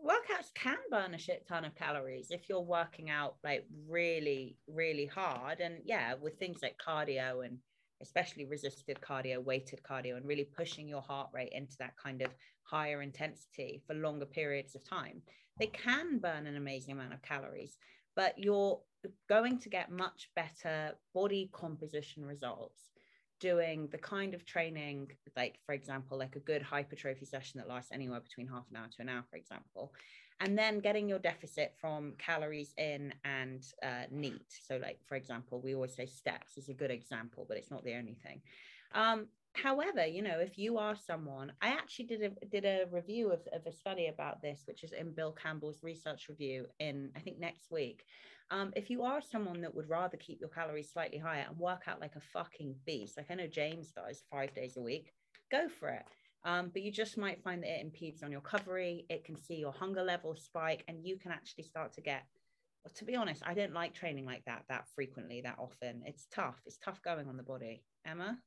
Workouts can burn a shit ton of calories if you're working out like really, really hard. And yeah, with things like cardio and especially resistive cardio, weighted cardio, and really pushing your heart rate into that kind of higher intensity for longer periods of time, they can burn an amazing amount of calories, but you're going to get much better body composition results doing the kind of training, like, for example, like a good hypertrophy session that lasts anywhere between half an hour to an hour, for example, and then getting your deficit from calories in and NEAT. So like, for example, we always say steps is a good example, but it's not the only thing. However, you know, if you are someone, I actually did a review of a study about this, which is in Bill Campbell's research review in, I think, next week. If you are someone that would rather keep your calories slightly higher and work out like a fucking beast, like I know James does 5 days a week, go for it. But you just might find that it impedes on your recovery. It can see your hunger level spike, and you can actually start to get, well, to be honest, I don't like training like that frequently, that often. It's tough. It's tough going on the body. Emma?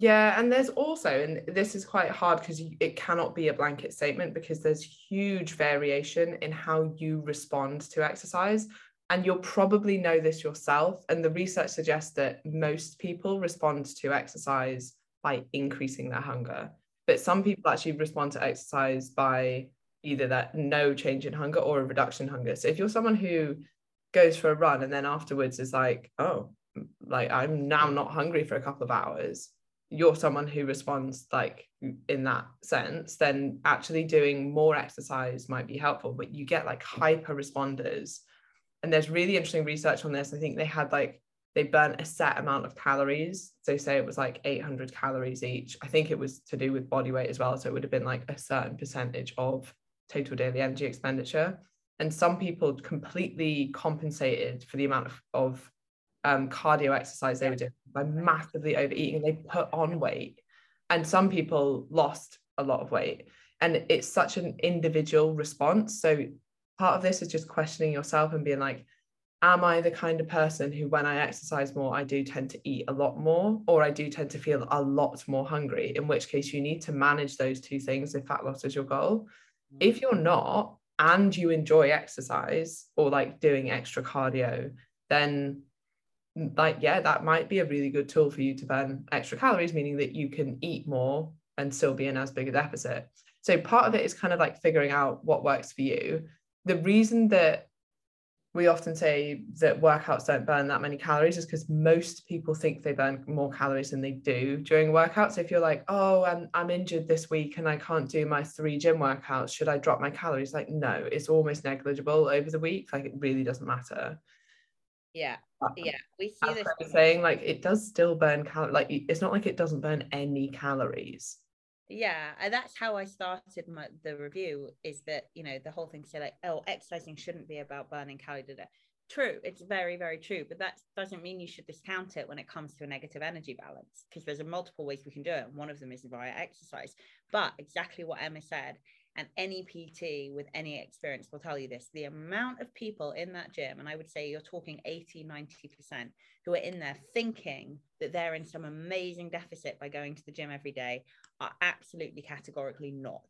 Yeah, and there's also, and this is quite hard because it cannot be a blanket statement, because there's huge variation in how you respond to exercise. And you'll probably know this yourself. And the research suggests that most people respond to exercise by increasing their hunger. But some people actually respond to exercise by either that no change in hunger or a reduction in hunger. So if you're someone who goes for a run and then afterwards is like, oh, like I'm now not hungry for a couple of hours, you're someone who responds like in that sense, then actually doing more exercise might be helpful. But you get like hyper responders. And there's really interesting research on this. I think they had like, they burnt a set amount of calories. So say it was like 800 calories each. I think it was to do with body weight as well. So it would have been like a certain percentage of total daily energy expenditure. And some people completely compensated for the amount of cardio exercise they were doing by massively overeating. They put on weight. And some people lost a lot of weight. And it's such an individual response. So part of this is just questioning yourself and being like, am I the kind of person who, when I exercise more, I do tend to eat a lot more, or I do tend to feel a lot more hungry, in which case you need to manage those two things if fat loss is your goal. If you're not, and you enjoy exercise or like doing extra cardio, then like, yeah, that might be a really good tool for you to burn extra calories, meaning that you can eat more and still be in as big a deficit. So part of it is kind of like figuring out what works for you. The reason that we often say that workouts don't burn that many calories is because most people think they burn more calories than they do during workouts. So if you're like, oh, I'm injured this week and I can't do my 3 gym workouts, should I drop my calories? Like, no, it's almost negligible over the week. Like, it really doesn't matter. Yeah. Yeah. We see this saying, like, it does still burn calories. Like, it's not like it doesn't burn any calories. Yeah, and that's how I started the review, is that, you know, the whole thing said like, oh, exercising shouldn't be about burning calories. True, it's very, very true, but that doesn't mean you should discount it when it comes to a negative energy balance, because there's multiple ways we can do it, and one of them is via exercise. But exactly what Emma said, and any PT with any experience will tell you this, the amount of people in that gym, and I would say you're talking 80-90%, who are in there thinking that they're in some amazing deficit by going to the gym every day, are absolutely categorically not.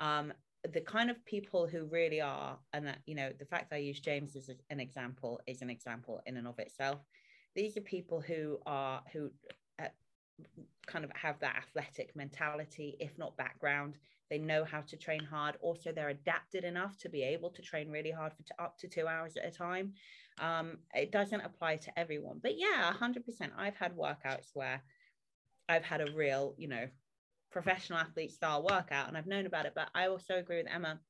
The kind of people who really are, and that, you know, the fact that I use James as an example is an example in and of itself. These are people who kind of have that athletic mentality, if not background. They know how to train hard. Also, they're adapted enough to be able to train really hard for up to 2 hours at a time. It doesn't apply to everyone, but yeah, 100%. I've had workouts where I've had a real, you know, professional athlete style workout, and I've known about it. But I also agree with Emma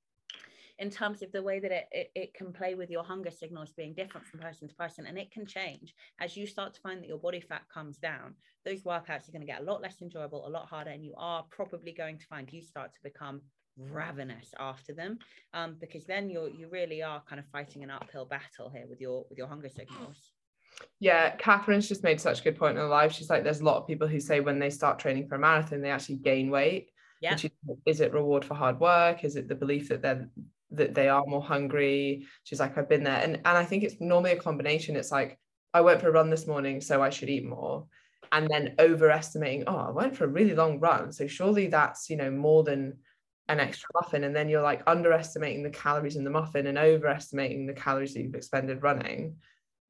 in terms of the way that it can play with your hunger signals being different from person to person, and it can change. As you start to find that your body fat comes down, those workouts are going to get a lot less enjoyable, a lot harder, and you are probably going to find you start to become ravenous after them, because then you really are kind of fighting an uphill battle here with your hunger signals. Yeah, Catherine's just made such a good point in her life. She's like, there's a lot of people who say when they start training for a marathon, they actually gain weight. Yeah. Is it reward for hard work? Is it the belief that they are more hungry? She's like, I've been there. And I think it's normally a combination. It's like, I went for a run this morning, so I should eat more. And then overestimating, oh, I went for a really long run, so surely that's, you know, more than an extra muffin. And then you're like underestimating the calories in the muffin and overestimating the calories that you've expended running.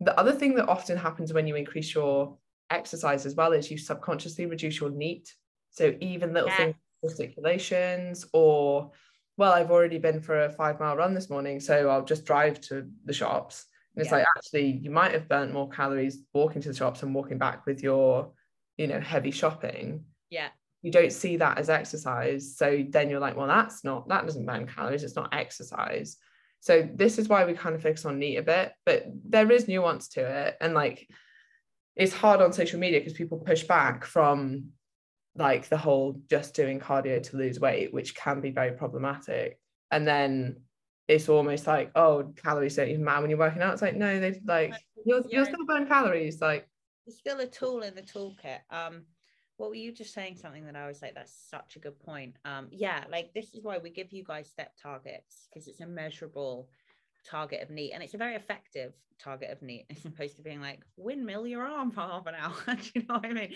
The other thing that often happens when you increase your exercise as well is you subconsciously reduce your NEAT. So even little things like gesticulations, or, well, I've already been for a 5-mile run this morning, so I'll just drive to the shops. And it's like, actually, you might have burnt more calories walking to the shops and walking back with your, you know, heavy shopping. Yeah. You don't see that as exercise. So then you're like, well, that doesn't burn calories. It's not exercise. So this is why we kind of focus on NEAT a bit, but there is nuance to it. And like, it's hard on social media because people push back from like the whole just doing cardio to lose weight, which can be very problematic. And then it's almost like, oh, calories don't even matter when you're working out. It's like, no, they like, you'll still burn calories. Like, it's still a tool in the toolkit. What were you just saying? Something that I was like, that's such a good point. Yeah, like this is why we give you guys step targets, because it's a measurable target of need, and it's a very effective target of need, as opposed to being like windmill your arm for half an hour. Do you know what I mean?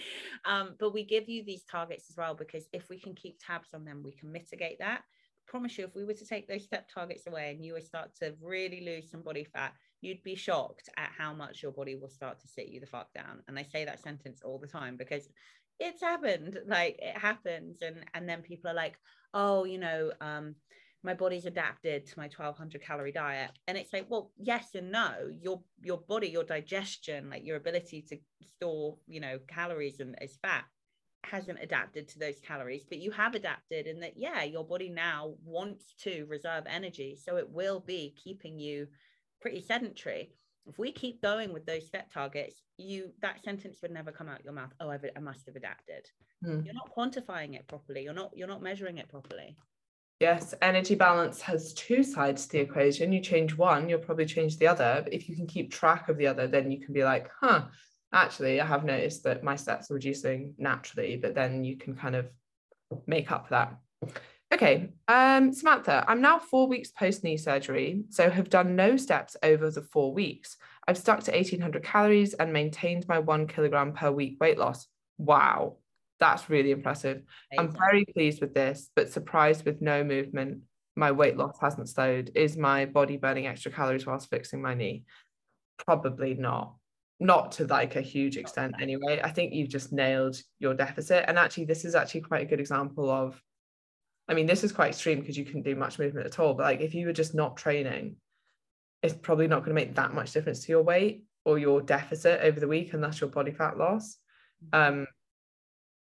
But we give you these targets as well, because if we can keep tabs on them, we can mitigate that. I promise you, if we were to take those step targets away and you would start to really lose some body fat, you'd be shocked at how much your body will start to sit you the fuck down. And I say that sentence all the time, because it's happened, like it happens. And then people are like, oh, you know, my body's adapted to my 1200 calorie diet. And it's like, well, yes and no. Your body, your digestion, like your ability to store, you know, calories and as fat hasn't adapted to those calories, but you have adapted in that, yeah, your body now wants to reserve energy. So it will be keeping you pretty sedentary. If we keep going with those step targets, that sentence would never come out your mouth. Oh, I must have adapted. You're not quantifying it properly. You're not measuring it properly. Yes, energy balance has two sides to the equation. You change one, you'll probably change the other. But if you can keep track of the other, then you can be like, huh, actually, I have noticed that my steps are reducing naturally, but then you can kind of make up for that. Okay, Samantha, I'm now 4 weeks post knee surgery, so have done no steps over the 4 weeks. I've stuck to 1800 calories and maintained my 1 kilogram per week weight loss. Wow, that's really impressive. Amazing. I'm very pleased with this, but surprised with no movement. My weight loss hasn't slowed. Is my body burning extra calories whilst fixing my knee? Probably not. Not to like a huge extent anyway. I think you've just nailed your deficit. And actually, this is actually quite a good example of, I mean, this is quite extreme because you couldn't do much movement at all. But like, if you were just not training, it's probably not going to make that much difference to your weight or your deficit over the week, unless your body fat loss,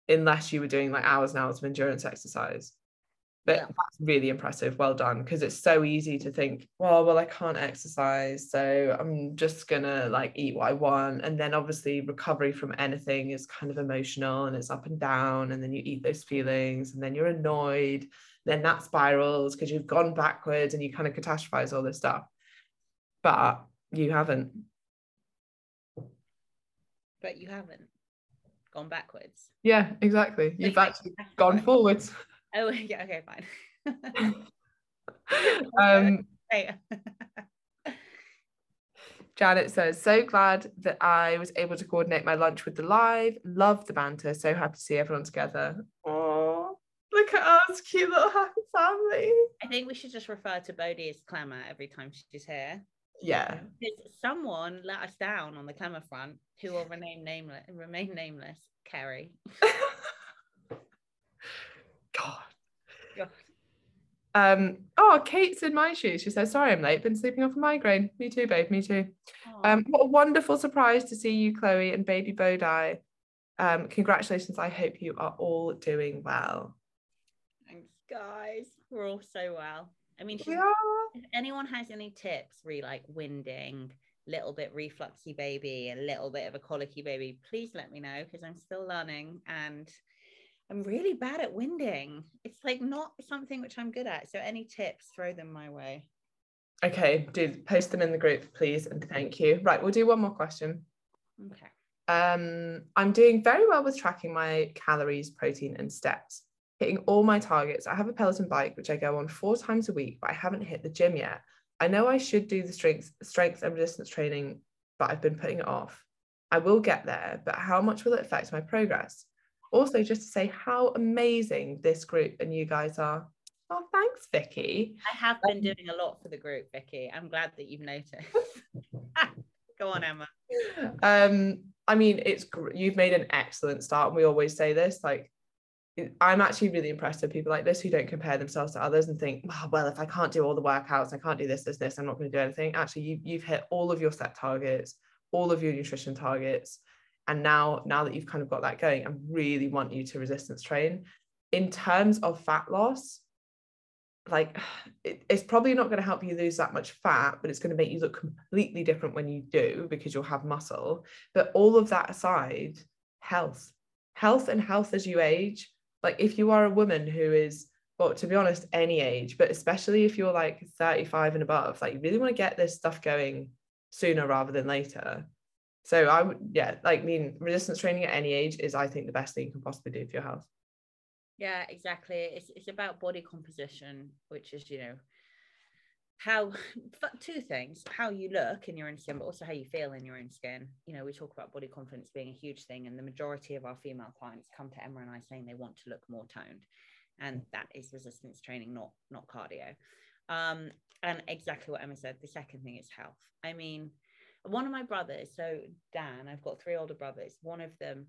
unless you were doing like hours and hours of endurance exercise. But yeah, that's really impressive. Well done. Because it's so easy to think, well, I can't exercise, so I'm just going to like eat what I want. And then obviously recovery from anything is kind of emotional and it's up and down. And then you eat those feelings and then you're annoyed. Then that spirals because you've gone backwards and you kind of catastrophize all this stuff. But you haven't. Gone backwards. Yeah, exactly. You've actually gone forwards. Oh, yeah, okay, fine. Janet says, so glad that I was able to coordinate my lunch with the live. Love the banter. So happy to see everyone together. Oh, look at us, cute little happy family. I think we should just refer to Bodhi as Clamour every time she's here. Yeah. Because someone let us down on the Clamour front, who will remain nameless, Kerry. God. Oh, Kate's in my shoes. She says, sorry, I'm late. Been sleeping off a migraine. Me too, babe. Me too. What a wonderful surprise to see you, Chloe, and baby Bodhi. Congratulations. I hope you are all doing well. Thanks, guys. We're all so well. I mean, if anyone has any tips, really like winding, little bit refluxy baby, a little bit of a colicky baby, please let me know, because I'm still learning and I'm really bad at winding. It's like not something which I'm good at. So any tips, throw them my way. Okay, do post them in the group, please, and thank you. Right, we'll do one more question. Okay. I'm doing very well with tracking my calories, protein, and steps, hitting all my targets. I have a Peloton bike, which I go on 4 times a week, but I haven't hit the gym yet. I know I should do the strength and resistance training, but I've been putting it off. I will get there, but how much will it affect my progress? Also, just to say how amazing this group and you guys are. Oh, thanks, Vicky. I have been doing a lot for the group, Vicky. I'm glad that you've noticed. Go on, Emma. I mean, you've made an excellent start. And we always say this, like, I'm actually really impressed with people like this who don't compare themselves to others and think, oh, well, if I can't do all the workouts, I can't do this, I'm not going to do anything. Actually, you've hit all of your step targets, all of your nutrition targets. And now that you've kind of got that going, I really want you to resistance train. In terms of fat loss, like it's probably not going to help you lose that much fat, but it's going to make you look completely different when you do, because you'll have muscle. But all of that aside, health as you age. Like if you are a woman who is, well, to be honest, any age, but especially if you're like 35 and above, like you really want to get this stuff going sooner rather than later. So I would, yeah, like, I mean, resistance training at any age is, I think, the best thing you can possibly do for your health. Yeah, exactly. It's about body composition, which is, you know, how, two things, how you look in your own skin, but also how you feel in your own skin. You know, we talk about body confidence being a huge thing, and the majority of our female clients come to Emma and I saying they want to look more toned. And that is resistance training, not cardio. And exactly what Emma said, the second thing is health. I mean, one of my brothers, so Dan, I've got three older brothers. One of them,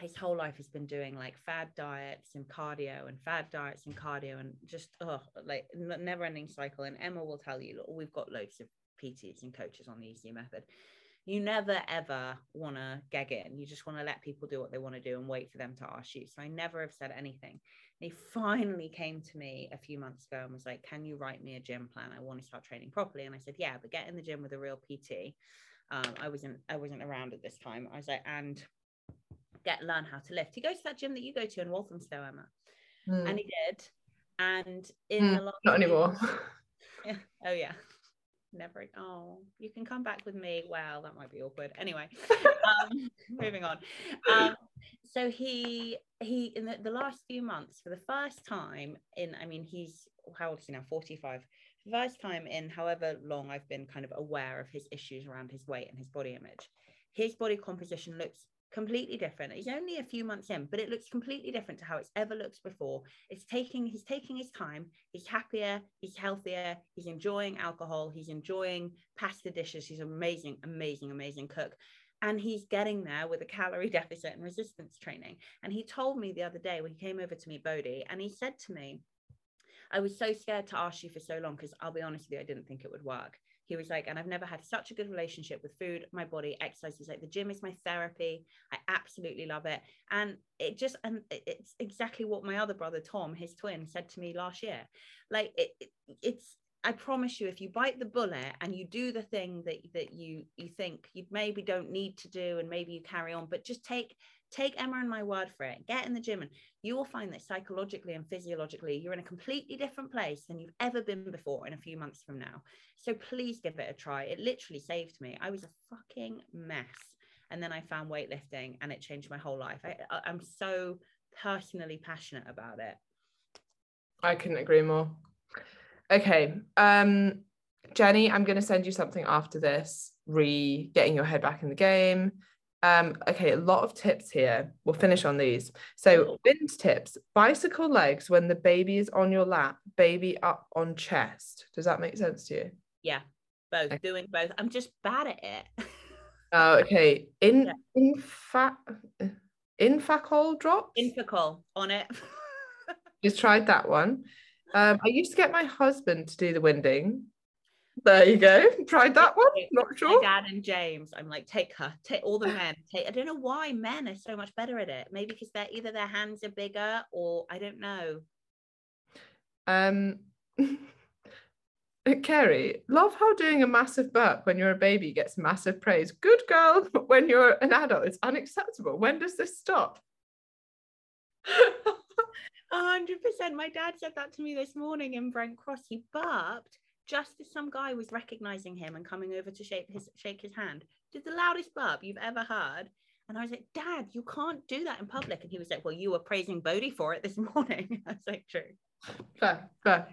his whole life has been doing like fad diets and cardio and just like never ending cycle. And Emma will tell you, look, we've got loads of PTs and coaches on the EC method. You never ever want to gag in. You just want to let people do what they want to do and wait for them to ask you. So I never have said anything. He finally came to me a few months ago and was like, can you write me a gym plan? I want to start training properly. And I said, yeah, but get in the gym with a real PT. I wasn't around at this time. I was like, and learn how to lift. He goes to that gym that you go to in Walthamstow, Emma. Mm. And he did. And in the last not anymore. Yeah. Oh yeah. Never. Oh, you can come back with me. Well, that might be awkward. Anyway, moving on. So he in the last few months, for the first time in, I mean, he's, how old is he now? 45. For the first time in however long I've been kind of aware of his issues around his weight and his body image, his body composition looks completely different. He's only a few months in, but it looks completely different to how it's ever looked before. He's taking his time. He's happier, he's healthier, he's enjoying alcohol, he's enjoying pasta dishes. He's an amazing cook. And he's getting there with a calorie deficit and resistance training. And he told me the other day when he came over to meet Bodhi, and he said to me, I was so scared to ask you for so long because I'll be honest with you, I didn't think it would work. He was like, and I've never had such a good relationship with food, my body, exercise. He's like, the gym is my therapy. I absolutely love it. And it just, and it's exactly what my other brother, Tom, his twin, said to me last year. Like, it's, I promise you, if you bite the bullet and you do the thing that you think you maybe don't need to do, and maybe you carry on, but just take Emma and my word for it, get in the gym, and you will find that psychologically and physiologically, you're in a completely different place than you've ever been before in a few months from now. So please give it a try. It literally saved me. I was a fucking mess. And then I found weightlifting and it changed my whole life. I'm so personally passionate about it. I couldn't agree more. Okay, Jenny, I'm going to send you something after this, getting your head back in the game. Okay, a lot of tips here. We'll finish on these. So, wind tips, bicycle legs when the baby is on your lap, baby up on chest. Does that make sense to you? Yeah, both, okay. Doing both. I'm just bad at it. Oh, okay. Infacol drops? Infacol, on it. Just tried that one. I used to get my husband to do the winding. There you go. Tried that one. Not sure. My dad and James. I'm like, take all the men. I don't know why men are so much better at it. Maybe because they're either their hands are bigger or I don't know. Kerry, love how doing a massive burp when you're a baby gets massive praise. Good girl. But when you're an adult, it's unacceptable. When does this stop? 100%. My dad said that to me this morning in Brent Cross. He burped just as some guy was recognizing him and coming over to shake his hand. Did the loudest burp you've ever heard. And I was like, Dad, you can't do that in public. And he was like, well, you were praising Bodhi for it this morning. I was like, true. Fair.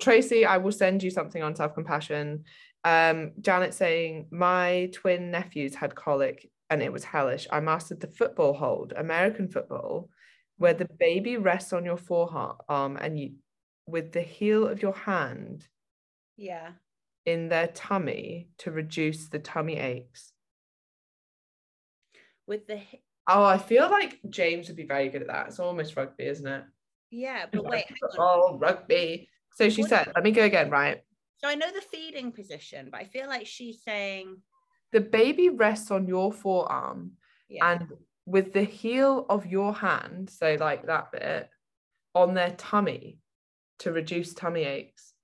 Tracy, I will send you something on self-compassion. Janet's saying, my twin nephews had colic and it was hellish. I mastered the football hold, American football, where the baby rests on your forearm and you, with the heel of your hand, yeah, in their tummy to reduce the tummy aches. I feel like James would be very good at that. It's almost rugby, isn't it? Yeah, but wait. Oh, rugby. So she said, let me go again, right? So I know the feeding position, but I feel like she's saying the baby rests on your forearm, yeah, and with the heel of your hand, so like that bit, on their tummy to reduce tummy aches.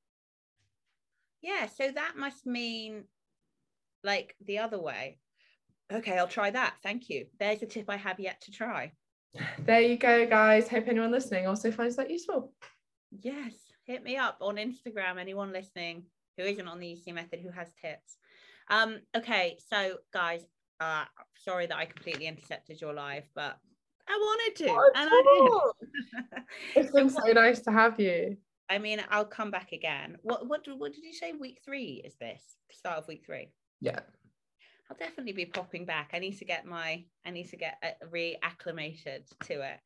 Yeah, so that must mean like the other way. Okay, I'll try that. Thank you. There's a tip I have yet to try. There you go, guys. Hope anyone listening also finds that useful. Yes, hit me up on Instagram, anyone listening who isn't on the EC Method who has tips. Okay, so guys, Sorry that I completely intercepted your live, but I wanted to. Oh, and cool. I did. It's been so nice to have you. I mean, I'll come back again. What did you say? Week 3 is this? Start of week 3. Yeah. I'll definitely be popping back. I need to get reacclimated to it.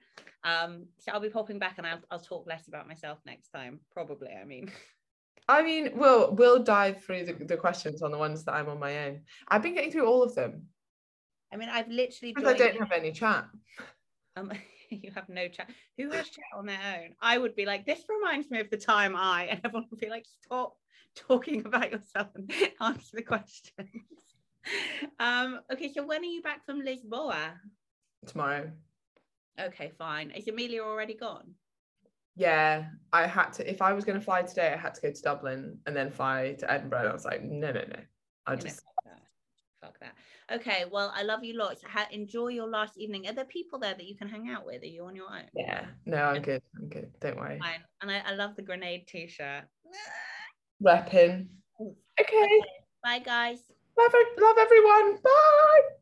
So I'll be popping back, and I'll talk less about myself next time, probably. I mean, we'll dive through the questions on the ones that I'm on my own. I've been getting through all of them. I mean, I've literally. Because I don't have any chat. You have no chat. Who has chat on their own? I would be like, this reminds me of the time I, and everyone would be like, stop talking about yourself and answer the questions. Okay, so when are you back from Lisbon? Tomorrow. Okay, fine. Is Amelia already gone? Yeah, I had to. If I was going to fly today, I had to go to Dublin and then fly to Edinburgh. And I was like, no. Fuck that. Okay, well, I love you lots. Enjoy your last evening. Are there people there that you can hang out with? Are you on your own? Yeah. No, I'm good. Don't worry. Fine. And I love the grenade t-shirt. Reppin'. Okay. Bye, guys. Love everyone. Bye.